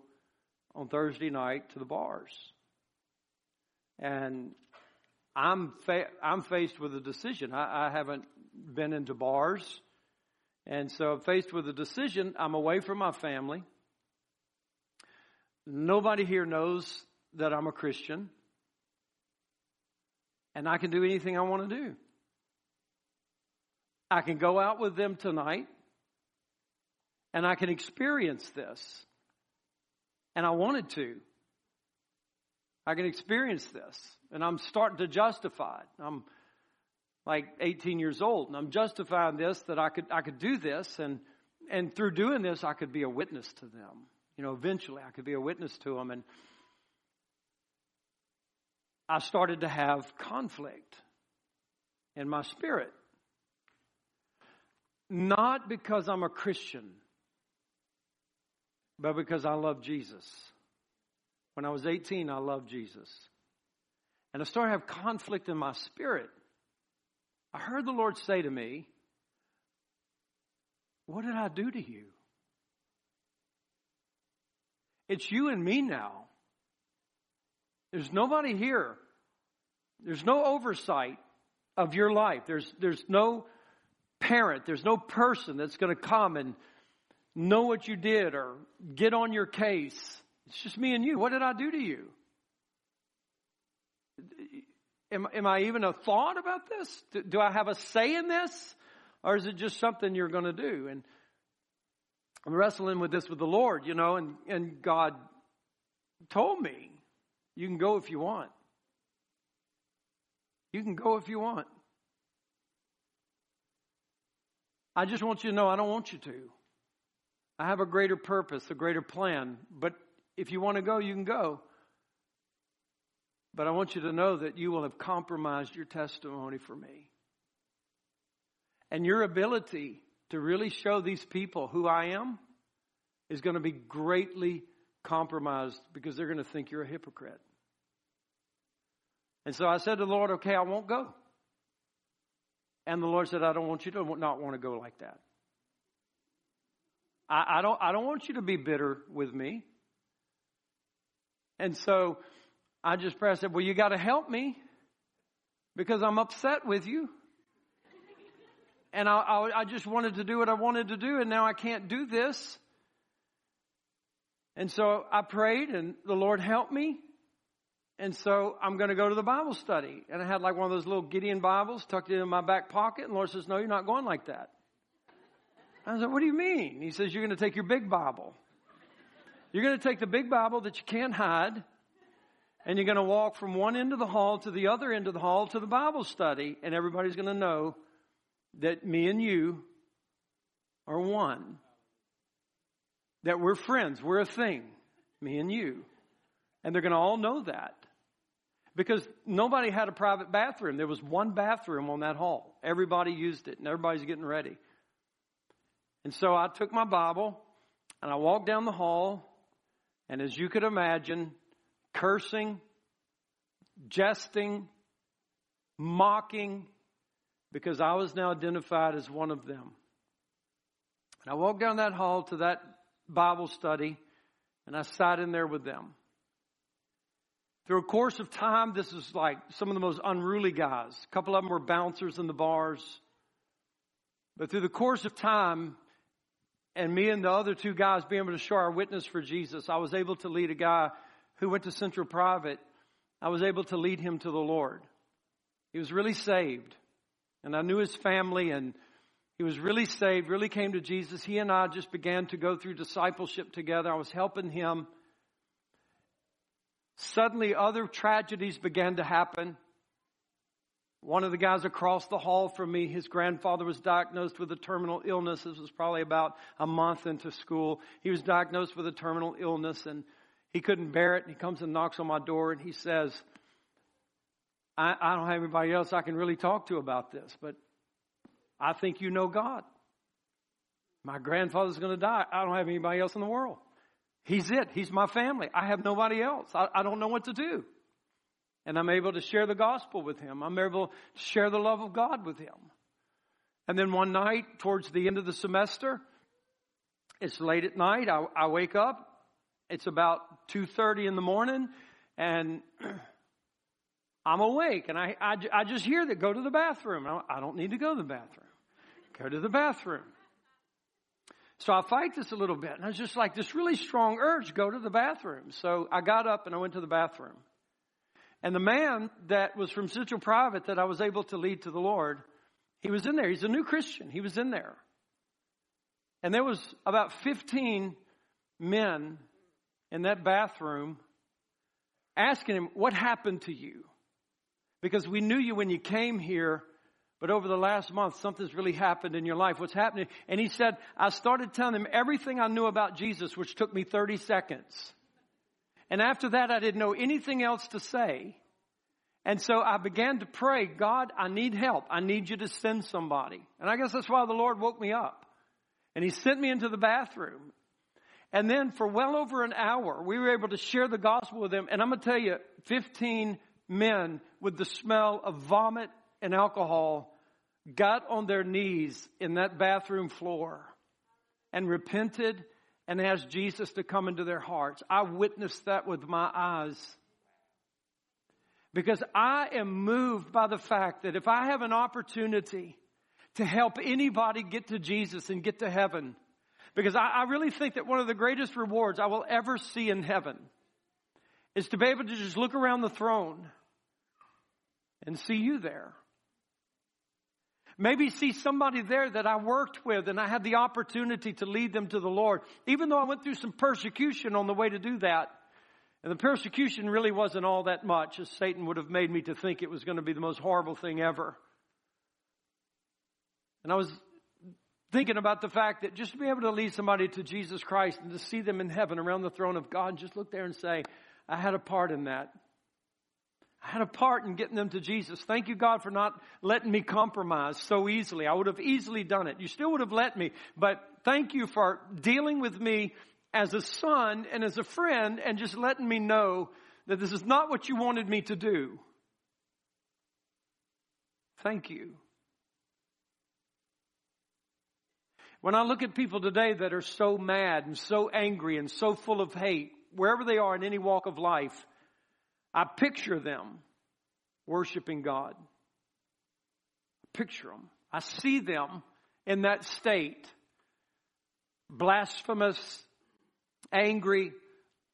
on Thursday night to the bars. And I'm faced with a decision. I haven't been into bars. And so I'm faced with a decision. I'm away from my family. Nobody here knows that I'm a Christian. And I can do anything I want to do. I can go out with them tonight. And I can experience this. And I wanted to. I can experience this. And I'm starting to justify it. I'm like 18 years old, and I'm justifying this, that I could do this, and through doing this I could be a witness to them. You know, eventually I could be a witness to them. And I started to have conflict in my spirit. Not because I'm a Christian, but because I love Jesus. When I was 18, I loved Jesus. And I started to have conflict in my spirit. I heard the Lord say to me, what did I do to you? It's you and me now. There's nobody here. There's no oversight of your life. There's no parent. There's no person that's going to come and know what you did or get on your case. It's just me and you. What did I do to you? Am I even a thought about this? Do I have a say in this? Or is it just something you're going to do? And I'm wrestling with this with the Lord, you know, and God told me, you can go if you want. You can go if you want. I just want you to know I don't want you to. I have a greater purpose, a greater plan. But if you want to go, you can go. But I want you to know that you will have compromised your testimony for me. And your ability to really show these people who I am is going to be greatly compromised because they're going to think you're a hypocrite. And so I said to the Lord, okay, I won't go. And the Lord said, I don't want you to not want to go like that. I don't want you to be bitter with me. And so I just prayed, I said, well, you got to help me because I'm upset with you. And I just wanted to do what I wanted to do, and now I can't do this. And so I prayed, and the Lord helped me. And so I'm going to go to the Bible study. And I had like one of those little Gideon Bibles tucked in my back pocket. And the Lord says, no, you're not going like that. I said, what do you mean? He says, you're going to take your big Bible. You're going to take the big Bible that you can't hide. And you're going to walk from one end of the hall to the other end of the hall to the Bible study. And everybody's going to know that me and you are one. That we're friends. We're a thing. Me and you. And they're going to all know that. Because nobody had a private bathroom. There was one bathroom on that hall. Everybody used it. And everybody's getting ready. And so I took my Bible. And I walked down the hall. And as you could imagine, cursing, jesting, mocking, because I was now identified as one of them. And I walked down that hall to that Bible study, and I sat in there with them. Through a course of time, this is like some of the most unruly guys. A couple of them were bouncers in the bars. But through the course of time, and me and the other two guys being able to show our witness for Jesus, I was able to lead a guy who went to Central Private. I was able to lead him to the Lord. He was really saved. And I knew his family, and he was really saved, really came to Jesus. He and I just began to go through discipleship together. I was helping him. Suddenly, other tragedies began to happen. One of the guys across the hall from me, his grandfather was diagnosed with a terminal illness. This was probably about a month into school. He was diagnosed with a terminal illness, and he couldn't bear it. And he comes and knocks on my door, and he says, I don't have anybody else I can really talk to about this, but I think you know God. My grandfather's going to die. I don't have anybody else in the world. He's it. He's my family. I have nobody else. I don't know what to do. And I'm able to share the gospel with him. I'm able to share the love of God with him. And then one night, towards the end of the semester, it's late at night. I wake up. It's about 2:30 in the morning, and I'm awake, and I just hear that, go to the bathroom. I don't need to go to the bathroom. Go to the bathroom. So I fight this a little bit, and I was just like, this really strong urge, go to the bathroom. So I got up, and I went to the bathroom. And the man that was from Central Private that I was able to lead to the Lord, he was in there. He's a new Christian. He was in there. And there was about 15 men in that bathroom asking him, what happened to you? Because we knew you when you came here, but over the last month, something's really happened in your life. What's happening? And he said, I started telling them everything I knew about Jesus, which took me 30 seconds. And after that, I didn't know anything else to say. And so I began to pray, God, I need help. I need you to send somebody. And I guess that's why the Lord woke me up. And he sent me into the bathroom. And then for well over an hour, we were able to share the gospel with them. And I'm going to tell you, 15 men with the smell of vomit and alcohol got on their knees in that bathroom floor and repented and asked Jesus to come into their hearts. I witnessed that with my eyes. Because I am moved by the fact that if I have an opportunity to help anybody get to Jesus and get to heaven, because I really think that one of the greatest rewards I will ever see in heaven is to be able to just look around the throne and see you there. Maybe see somebody there that I worked with and I had the opportunity to lead them to the Lord. Even though I went through some persecution on the way to do that. And the persecution really wasn't all that much, as Satan would have made me to think it was going to be the most horrible thing ever. And I was thinking about the fact that just to be able to lead somebody to Jesus Christ and to see them in heaven around the throne of God, and just look there and say, I had a part in that. I had a part in getting them to Jesus. Thank you, God, for not letting me compromise so easily. I would have easily done it. You still would have let me, but thank you for dealing with me as a son and as a friend and just letting me know that this is not what you wanted me to do. Thank you. When I look at people today that are so mad and so angry and so full of hate, wherever they are in any walk of life, I picture them worshiping God. I picture them. I see them in that state. Blasphemous, angry,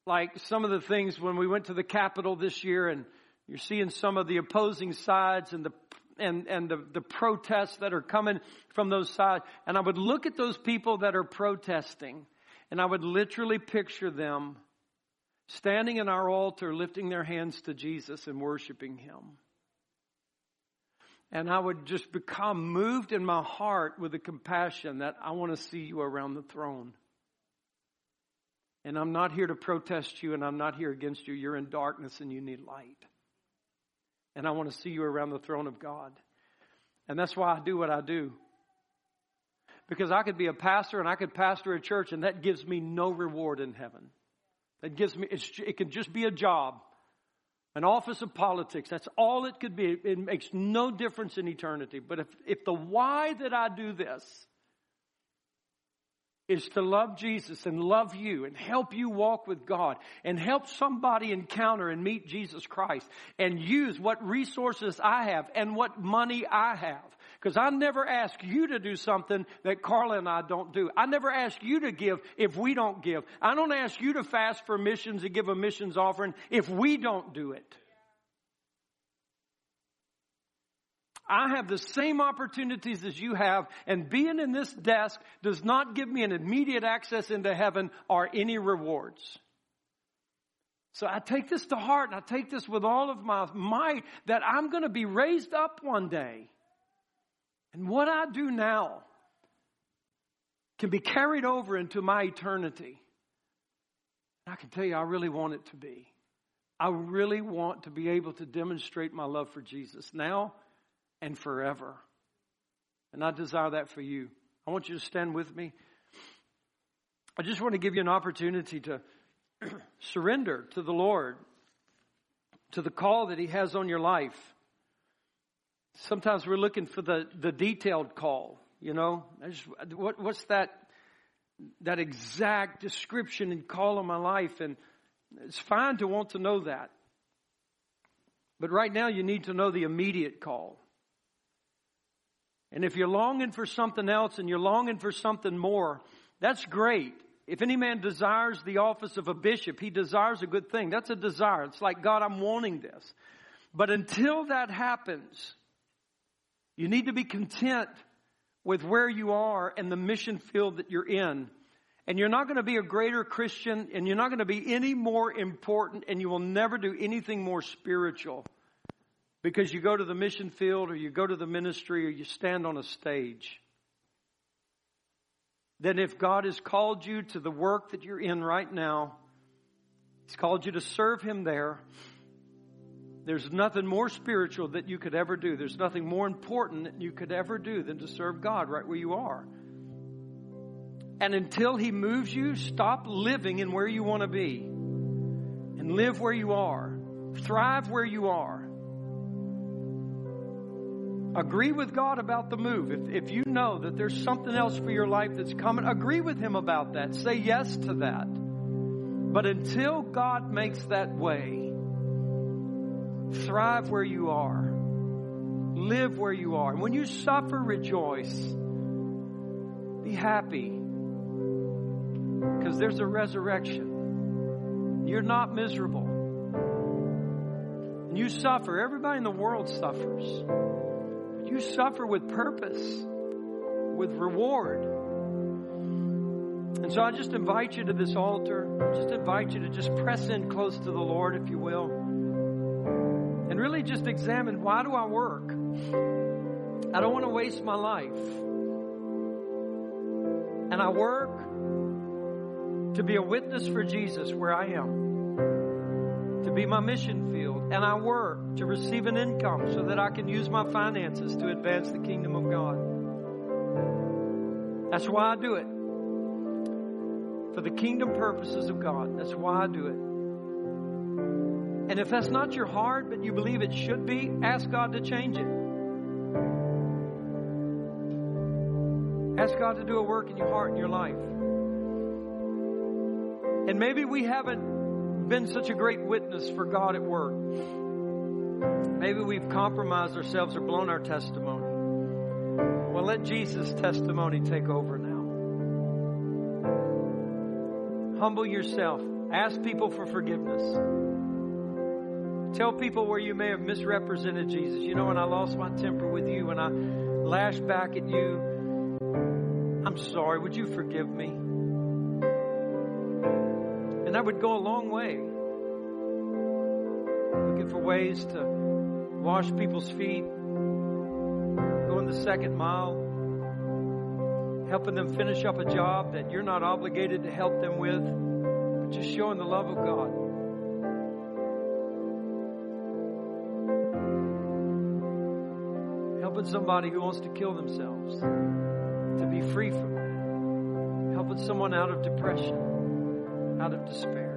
like some of the things when we went to the Capitol this year, and you're seeing some of the opposing sides and the protests that are coming from those sides. And I would look at those people that are protesting, and I would literally picture them standing in our altar, lifting their hands to Jesus and worshiping him. And I would just become moved in my heart with the compassion that I want to see you around the throne. And I'm not here to protest you, and I'm not here against you. You're in darkness and you need light. And I want to see you around the throne of God. And that's why I do what I do. Because I could be a pastor and I could pastor a church, and that gives me no reward in heaven. That gives me, it can just be a job. An office of politics, that's all it could be. It makes no difference in eternity. But if the why that I do this is to love Jesus and love you and help you walk with God and help somebody encounter and meet Jesus Christ and use what resources I have and what money I have. Because I never ask you to do something that Carla and I don't do. I never ask you to give if we don't give. I don't ask you to fast for missions and give a missions offering if we don't do it. I have the same opportunities as you have, and being in this desk does not give me an immediate access into heaven or any rewards. So I take this to heart, and I take this with all of my might, that I'm going to be raised up one day. And what I do now can be carried over into my eternity. And I can tell you, I really want it to be. I really want to be able to demonstrate my love for Jesus now and forever. And I desire that for you. I want you to stand with me. I just want to give you an opportunity to surrender to the Lord, to the call that He has on your life. Sometimes we're looking for the detailed call, you know. What's that exact description and call of my life? And it's fine to want to know that. But right now you need to know the immediate call. And if you're longing for something else and you're longing for something more, that's great. If any man desires the office of a bishop, he desires a good thing. That's a desire. It's like, God, I'm wanting this. But until that happens, you need to be content with where you are and the mission field that you're in. And you're not going to be a greater Christian, and you're not going to be any more important, and you will never do anything more spiritual because you go to the mission field or you go to the ministry or you stand on a stage. Then if God has called you to the work that you're in right now, He's called you to serve Him there. There's nothing more spiritual that you could ever do. There's nothing more important that you could ever do than to serve God right where you are. And until He moves you, stop living in where you want to be. And live where you are. Thrive where you are. Agree with God about the move. If you know that there's something else for your life that's coming, agree with Him about that. Say yes to that. But until God makes that way, thrive where you are. Live where you are. And when you suffer, rejoice. Be happy. Because there's a resurrection. You're not miserable. And you suffer. Everybody in the world suffers. But you suffer with purpose, with reward. And so I just invite you to this altar. I just invite you to just press in close to the Lord, if you will. And really just examine, why do I work? I don't want to waste my life. And I work to be a witness for Jesus where I am, to be my mission field. And I work to receive an income so that I can use my finances to advance the kingdom of God. That's why I do it. For the kingdom purposes of God. That's why I do it. And if that's not your heart, but you believe it should be, ask God to change it. Ask God to do a work in your heart and your life. And maybe we haven't been such a great witness for God at work. Maybe we've compromised ourselves or blown our testimony. Well, let Jesus' testimony take over now. Humble yourself. Ask people for forgiveness. Tell people where you may have misrepresented Jesus. You know, when I lost my temper with you, when I lashed back at you, I'm sorry. Would you forgive me? And that would go a long way. Looking for ways to wash people's feet, the second mile, helping them finish up a job that you're not obligated to help them with, but just showing the love of God. Helping somebody who wants to kill themselves to be free from that. Helping someone out of depression, out of despair.